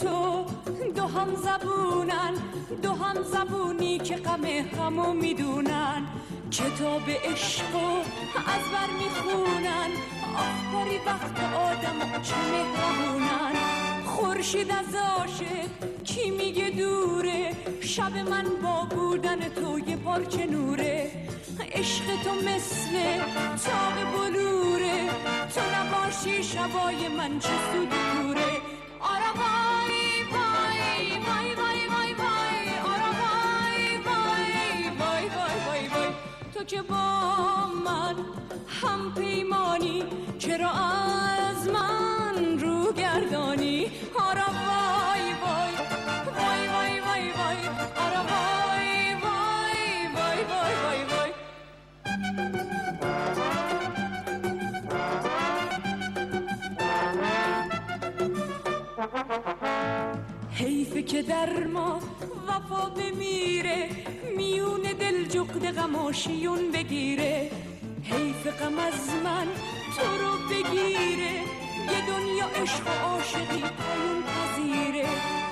تو دو هم زبونن، دو هم زبونی که غم همو میدونن، کتاب عشقو از بر میخونن، آخری وقت آدم چه مهربونن. خورشید از عاشق کی میگه دوره، شب من با بودن تو یه پارچه نوره، عشق تو مثل تاق بلوره، تو نباشی شبای من چه سود دوره. آره وای وای وای وای وای وای، آره وای وای وای وای وای، تو که با من هم پیمانی چرا از من رو گردانی. آره وای وای وای وای وای وای، آره وای وای وای وای وای. حیفه که در ما وفا بمیره، میون دل جغد غم و شیون بگیره، حیفه غم از من تو رو بگیره، یه دنیا عشق و عاشقی پایون پذیره.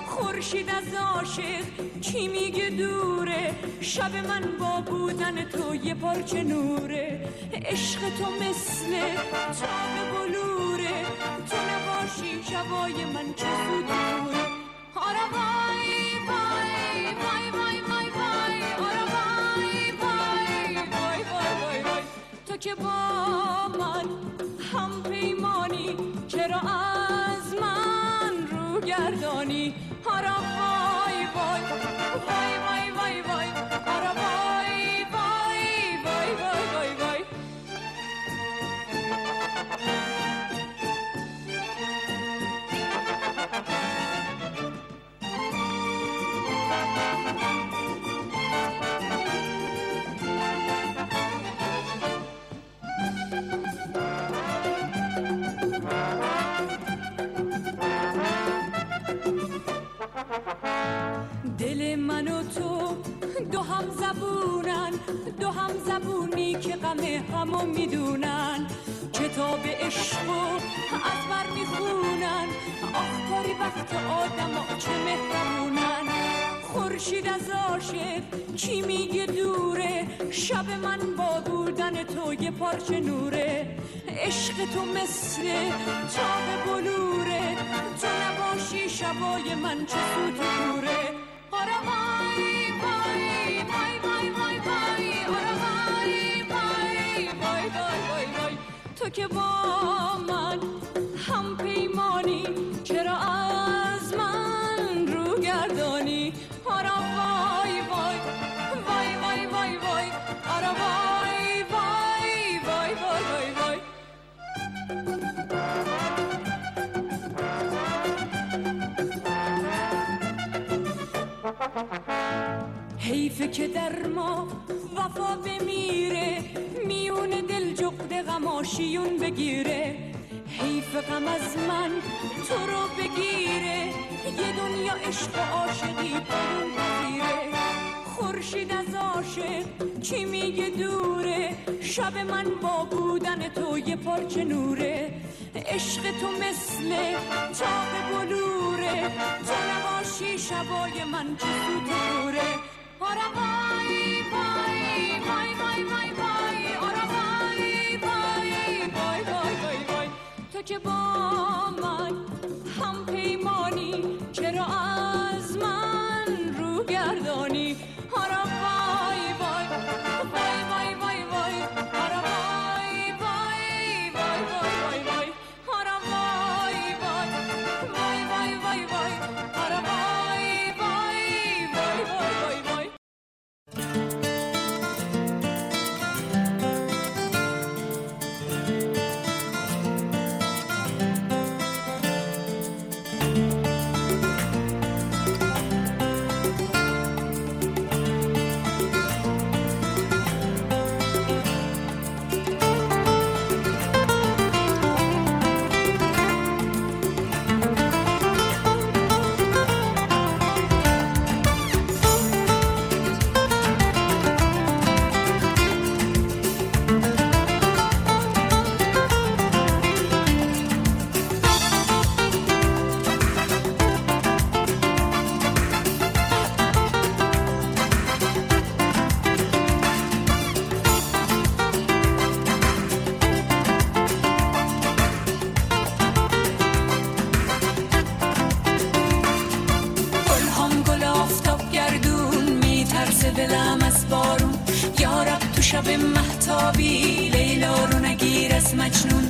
خورشید از عاشق چی میگه دوره، شب من با بودن تو یه پارچه نوره، عشق تو مثل تاب بلوره، تو نباشی شبای من چه سود دوره. آره وای وای وای وای وای وای، آره وای وای وای وای وای، تو که با من هم پیمانی چرا از من رو گردانی. آره وای وای وای وای وای وای، آره وای وای وای وای وای وای. دل من و تو دو هم زبونن، دو هم زبونی که غم همو میدونن، کتاب عشقو از بر میخونن، آخری وقت آدم ها چه مهربونن. خورشید از عاشق چی میگه دوره، شب من با بودن تو یه پارچه نوره، عشق تو مثل تاب بلوره، تو نباشی شبای من چه سود دوره. آره وای وای وای وای وای وای، آره وای وای وای وای وای وای، تو که با من هم پیمانی چرا از من رو گردانی. آره وای وای وای وای وای وای، آره وای وای وای وای وای وای. حیفه که در ما وفا بمیره، میون دل جغد غم آشیون بگیره، حیفه غم از من تو رو بگیره، یه دنیا عشق و عاشقی پایون بگیره. خورشید از عاشق چی میگه دوره، شب من با بودن تو یه پارچه نوره، عشق تو مثل تاق بلوره، تو نباشی شبای من چه سود دوره. آره وای وای وای وای وای وای، آره وای وای وای وای وای وای، تو که با من هم پیمانی چرا از من رو گردانی. آره وای وای وای وای وای وای، آره وای وای وای وای وای، آره وای وای وای وای وای وای، آره وای وای وای وای وای. بودم از بارون. یا رب تو شب مهتابی لیلا رو نگیر از مجنون.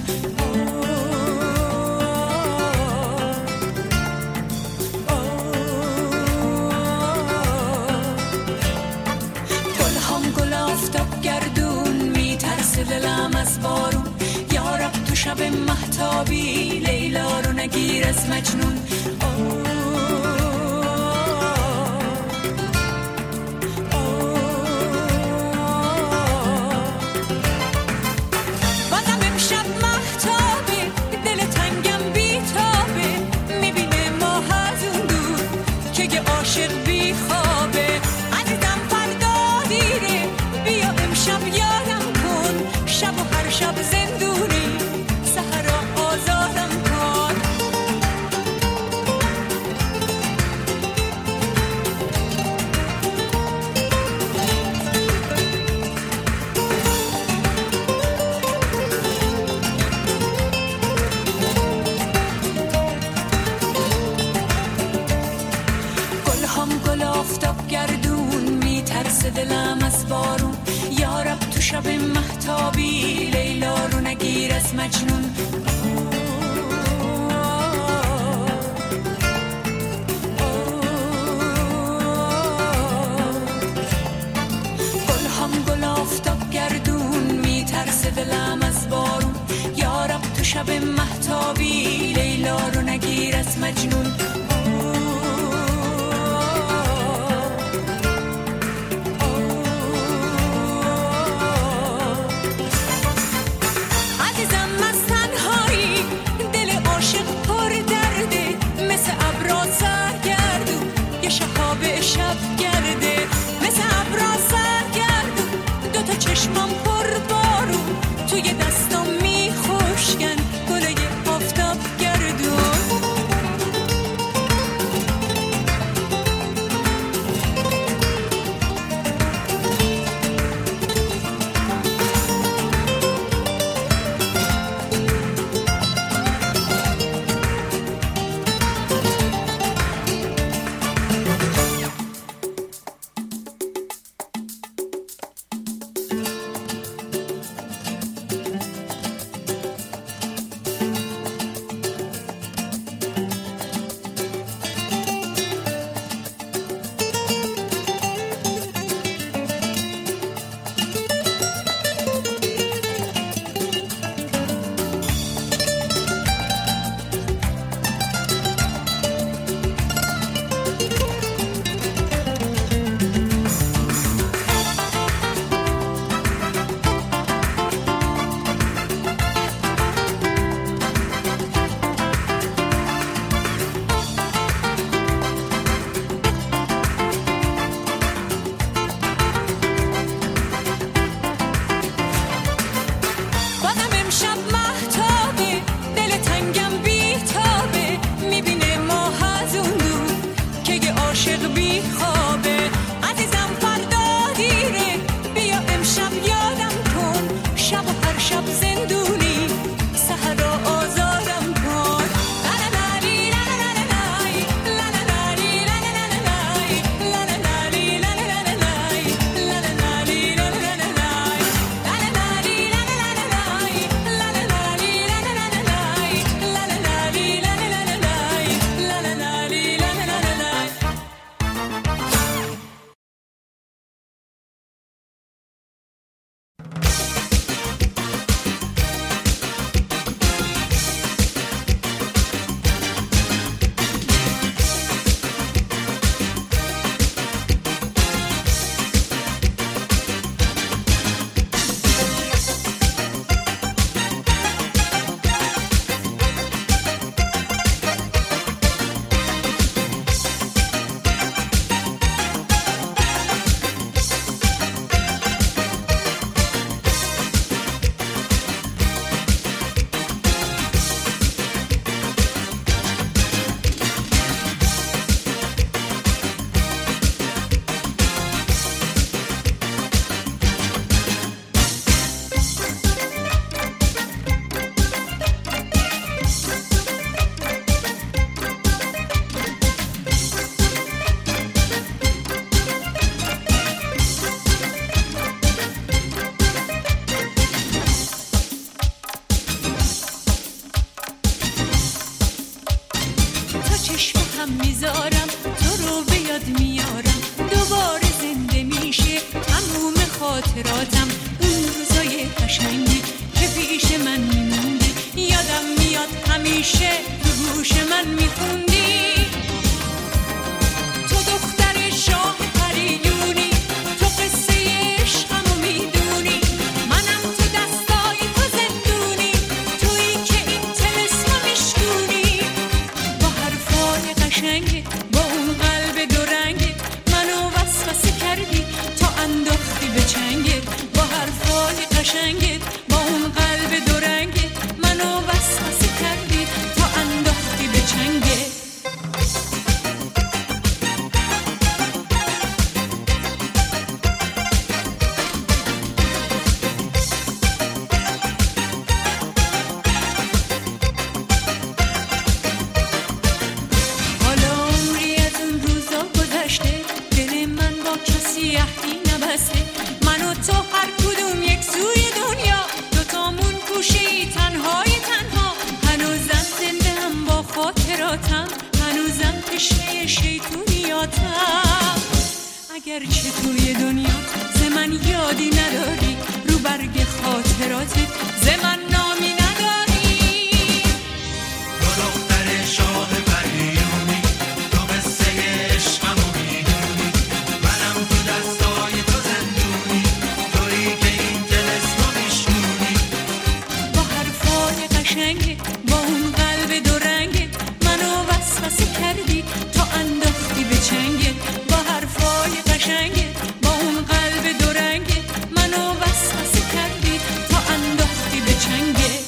گل هم گل آفتاب گردون میترسه دلم از بارون. یا رب تو شب مهتابی لیلا رو نگیر از مجنون. دنیا ز من یادی نداری، رو برگ خاطراتی ز من نامی نداری. دو دختر شاه پریونی، دو قصه عشقمو میدونی، منم تو دستای تو زندونی، تویی که این طلسمو میشکونی. با حرفای قشنگه، با اون قلب دو رنگه، منو وسوسه کردی تا انداختی به چنگه. با حرفای قشنگه، با اون قلب دو رنگه، منو وسوسه کردی تا انداختی به چنگه.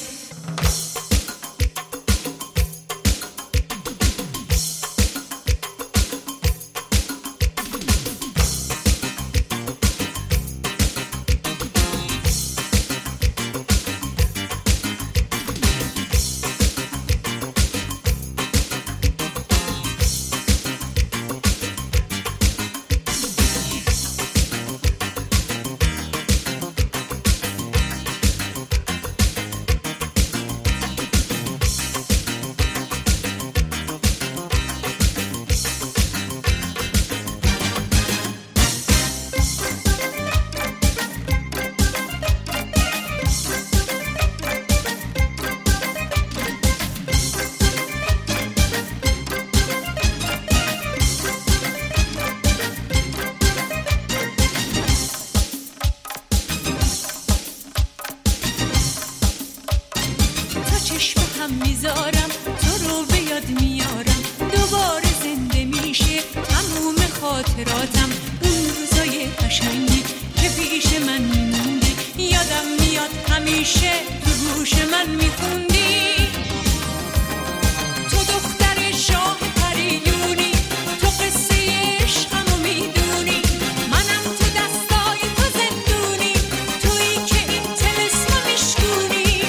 میذارم تو رو به یاد میارم، دوباره زنده میشه تموم خاطراتم. اون روزای قشنگی که پیش من میموندی، یادم میاد همیشه تو گوش من میخوندی. تو دختر شاه پریونی، تو قصه عشقمو میدونی، منم تو دستای تو زندونی، تویی که این طلسمو میشکونی.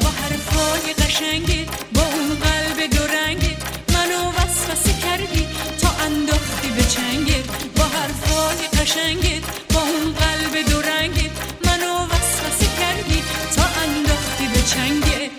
با حرفای با اون قلب دو رنگ، منو وسوسه کردی تا انداختی به چنگت. با حرفای قشنگت، با اون قلب دو رنگ، منو وسوسه کردی تا انداختی به چنگت.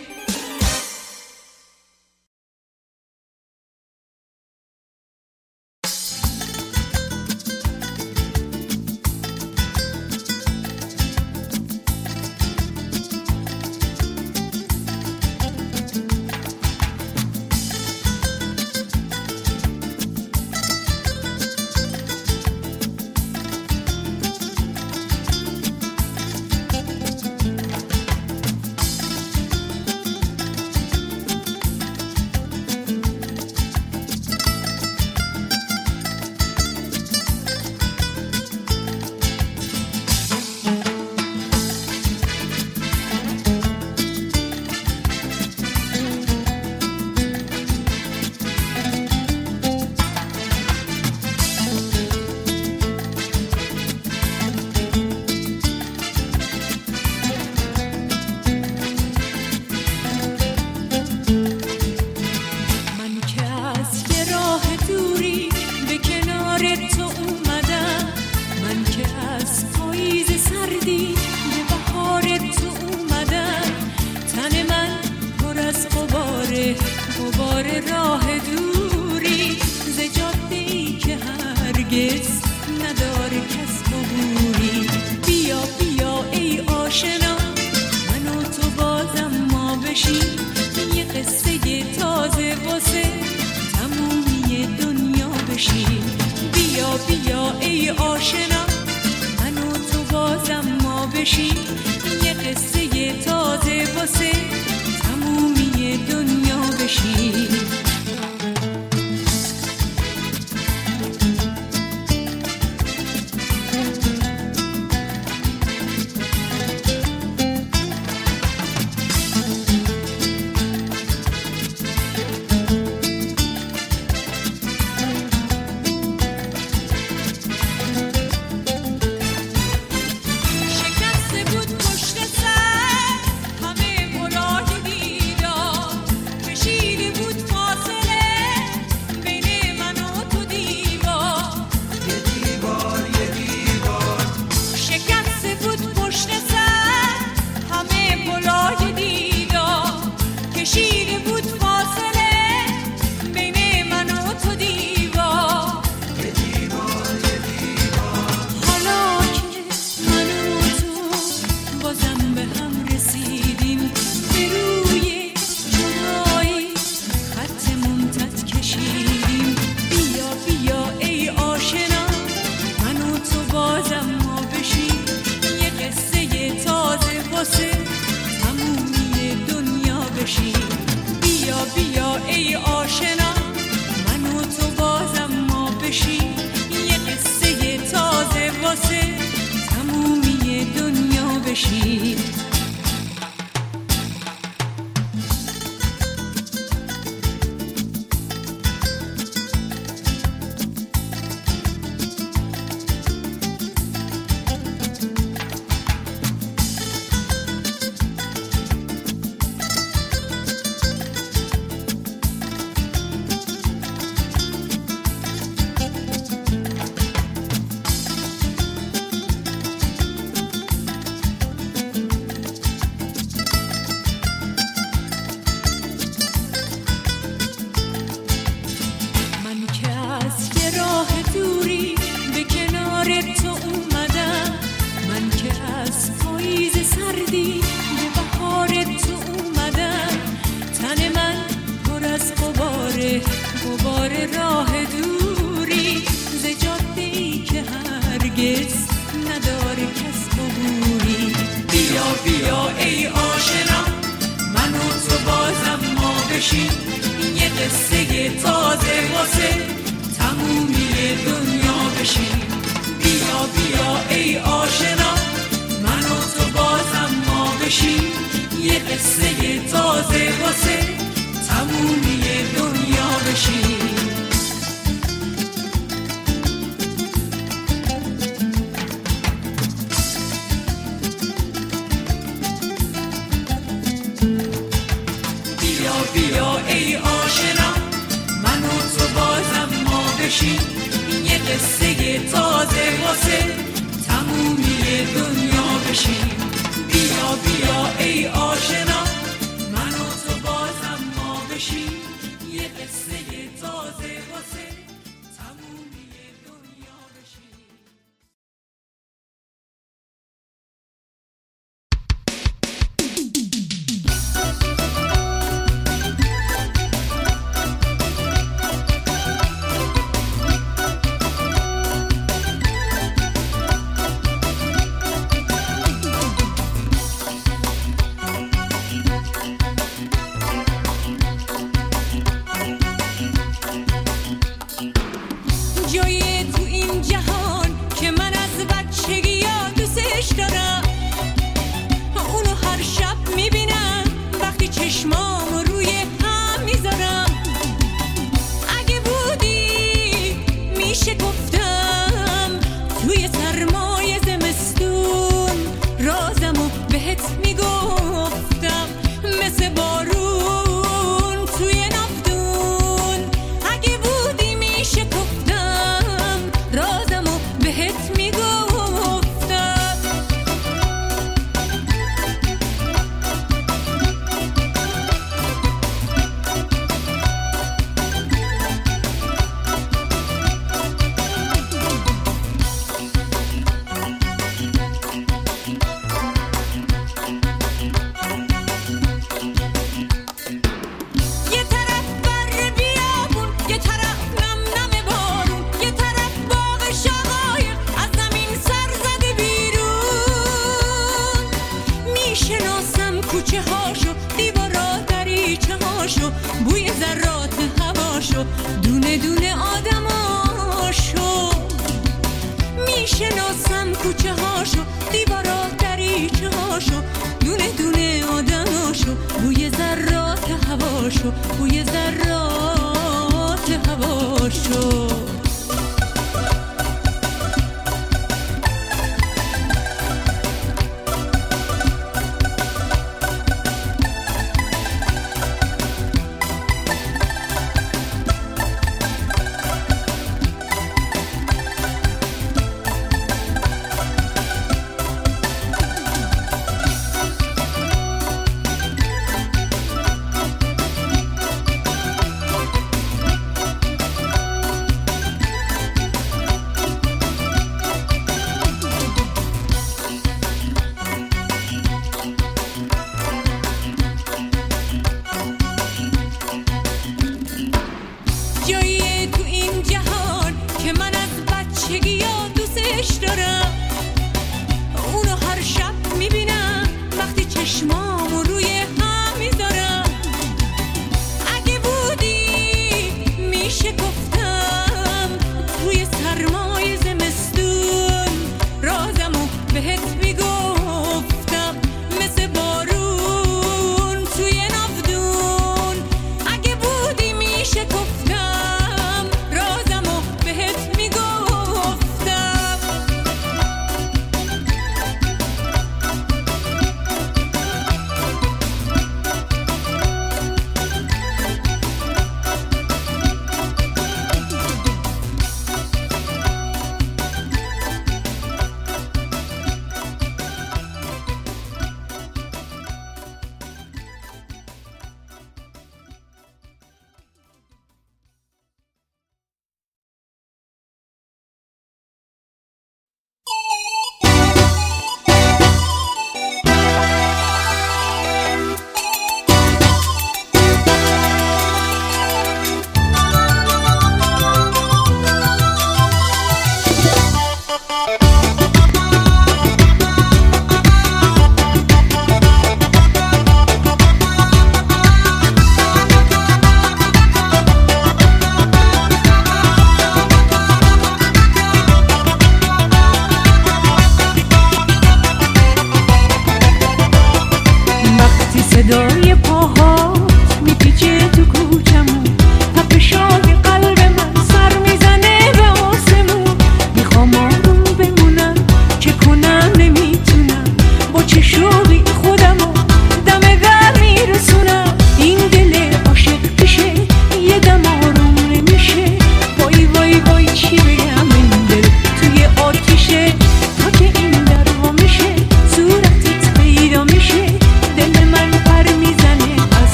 کشید.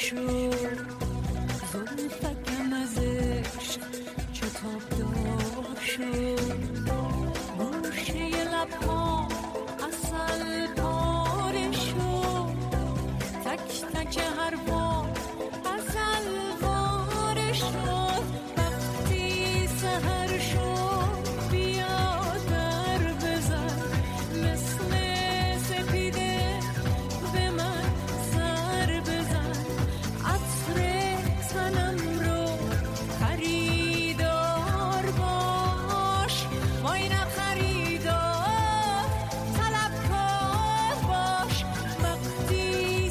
شد زلفکم از عشق چه تابدار شد گوشه لبها اصل پاره شد تک تک هر با اصل واره شد وقتی سحر شد بیا در بزن مثل سپیده به من سر بزن عطر تنم رو خریدار باش وای نه خریدار طلبکار باش وقتی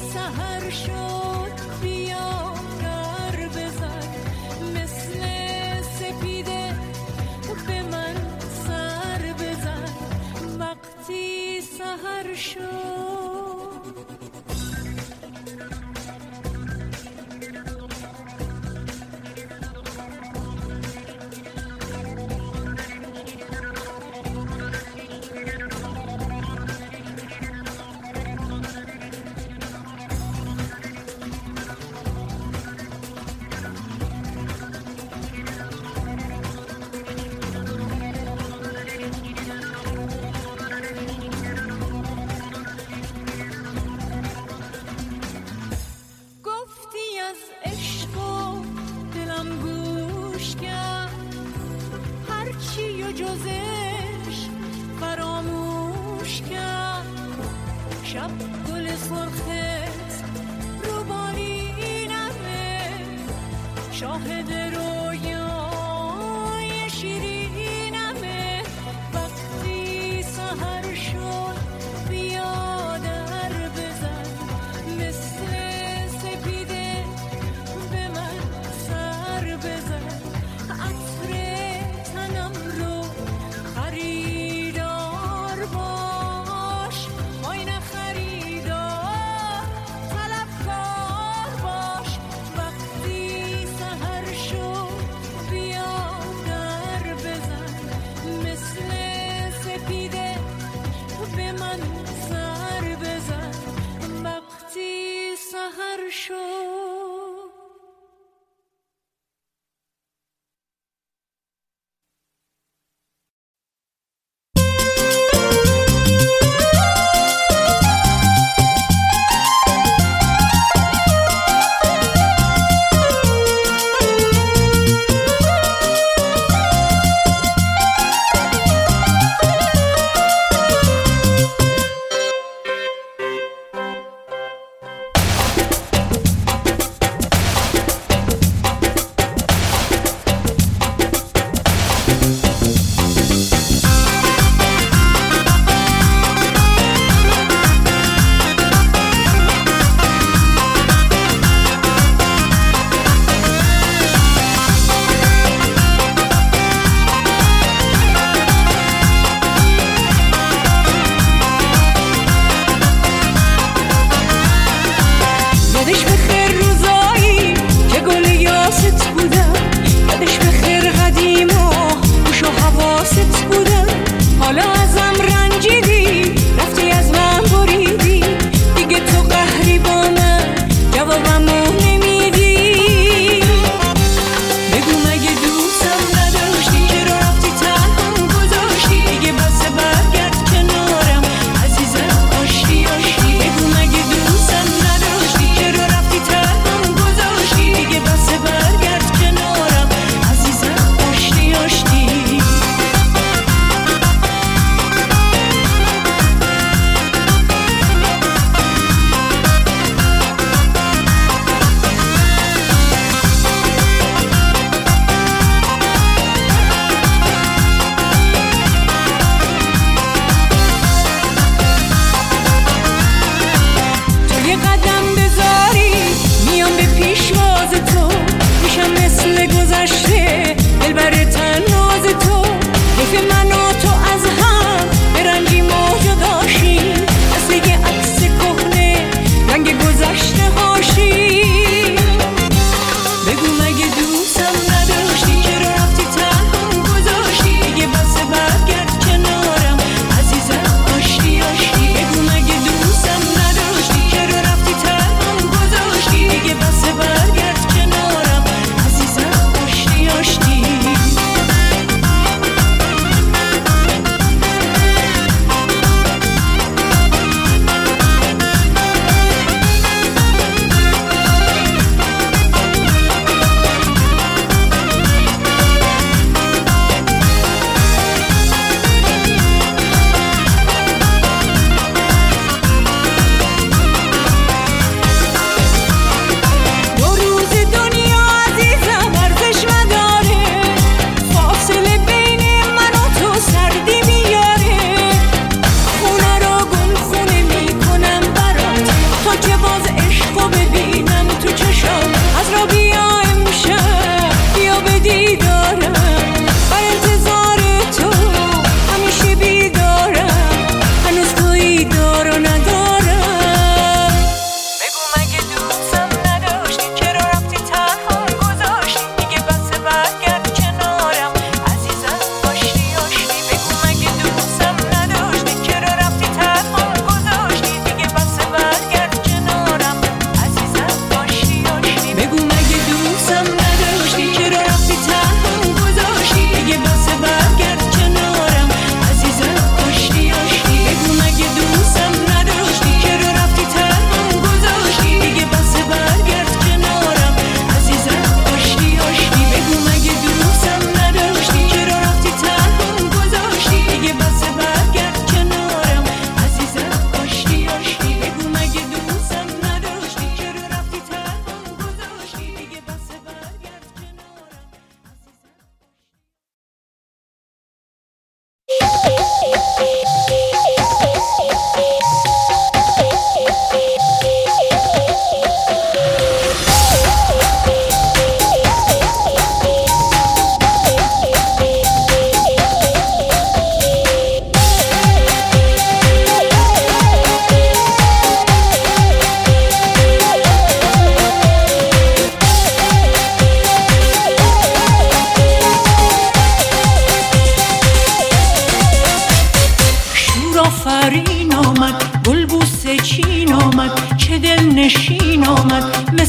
سحر شد بیا در بزن مثل سپیده به من سر بزن وقتی سحر شد جزش فراموش کرد شب گل سرخت رو بالینمه شاهد رویای شیرینمه وقتی سحر شد بیا در بزن مثل سپیده به من سر بزن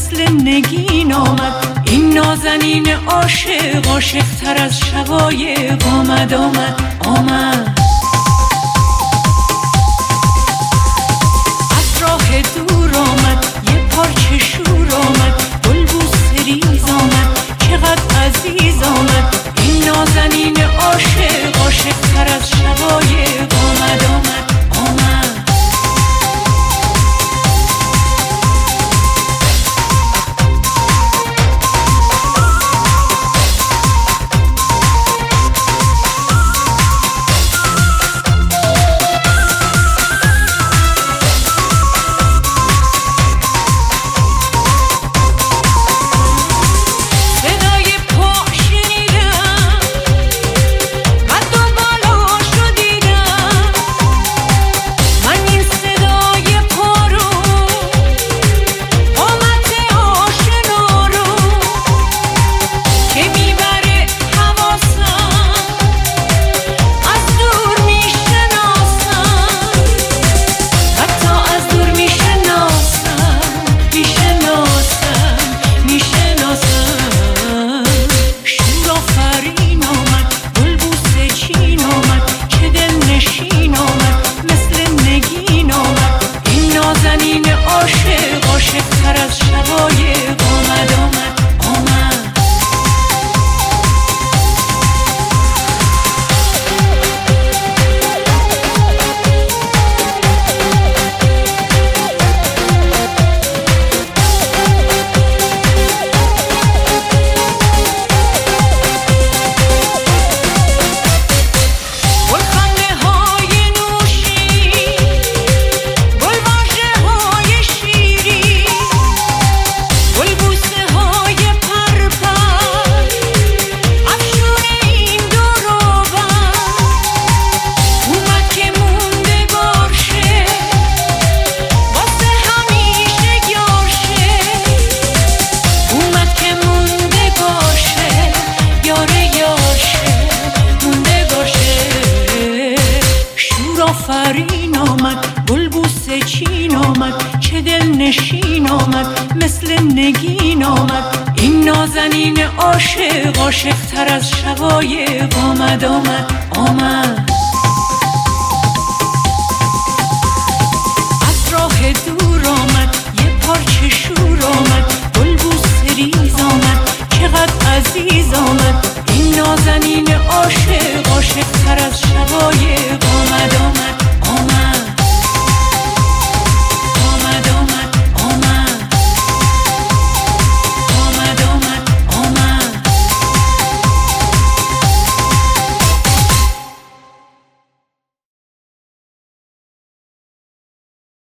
مثل نگین آمد، این نازنین عاشق عاشق‌تر از شقایق آمد آمد آمد. از راه دور آمد یه پارچه شور آمد، گلبوسه ریز آمد چقدر عزیز آمد، این نازنین عاشق عاشق‌تر از شقایق آمد آمد آمد. آفرین آمد گلبوسه چین آمد، چه دلنشین آمد مثل نگین آمد، این نازنین عاشق عاشق‌تر از شقایق آمد آمد آمد.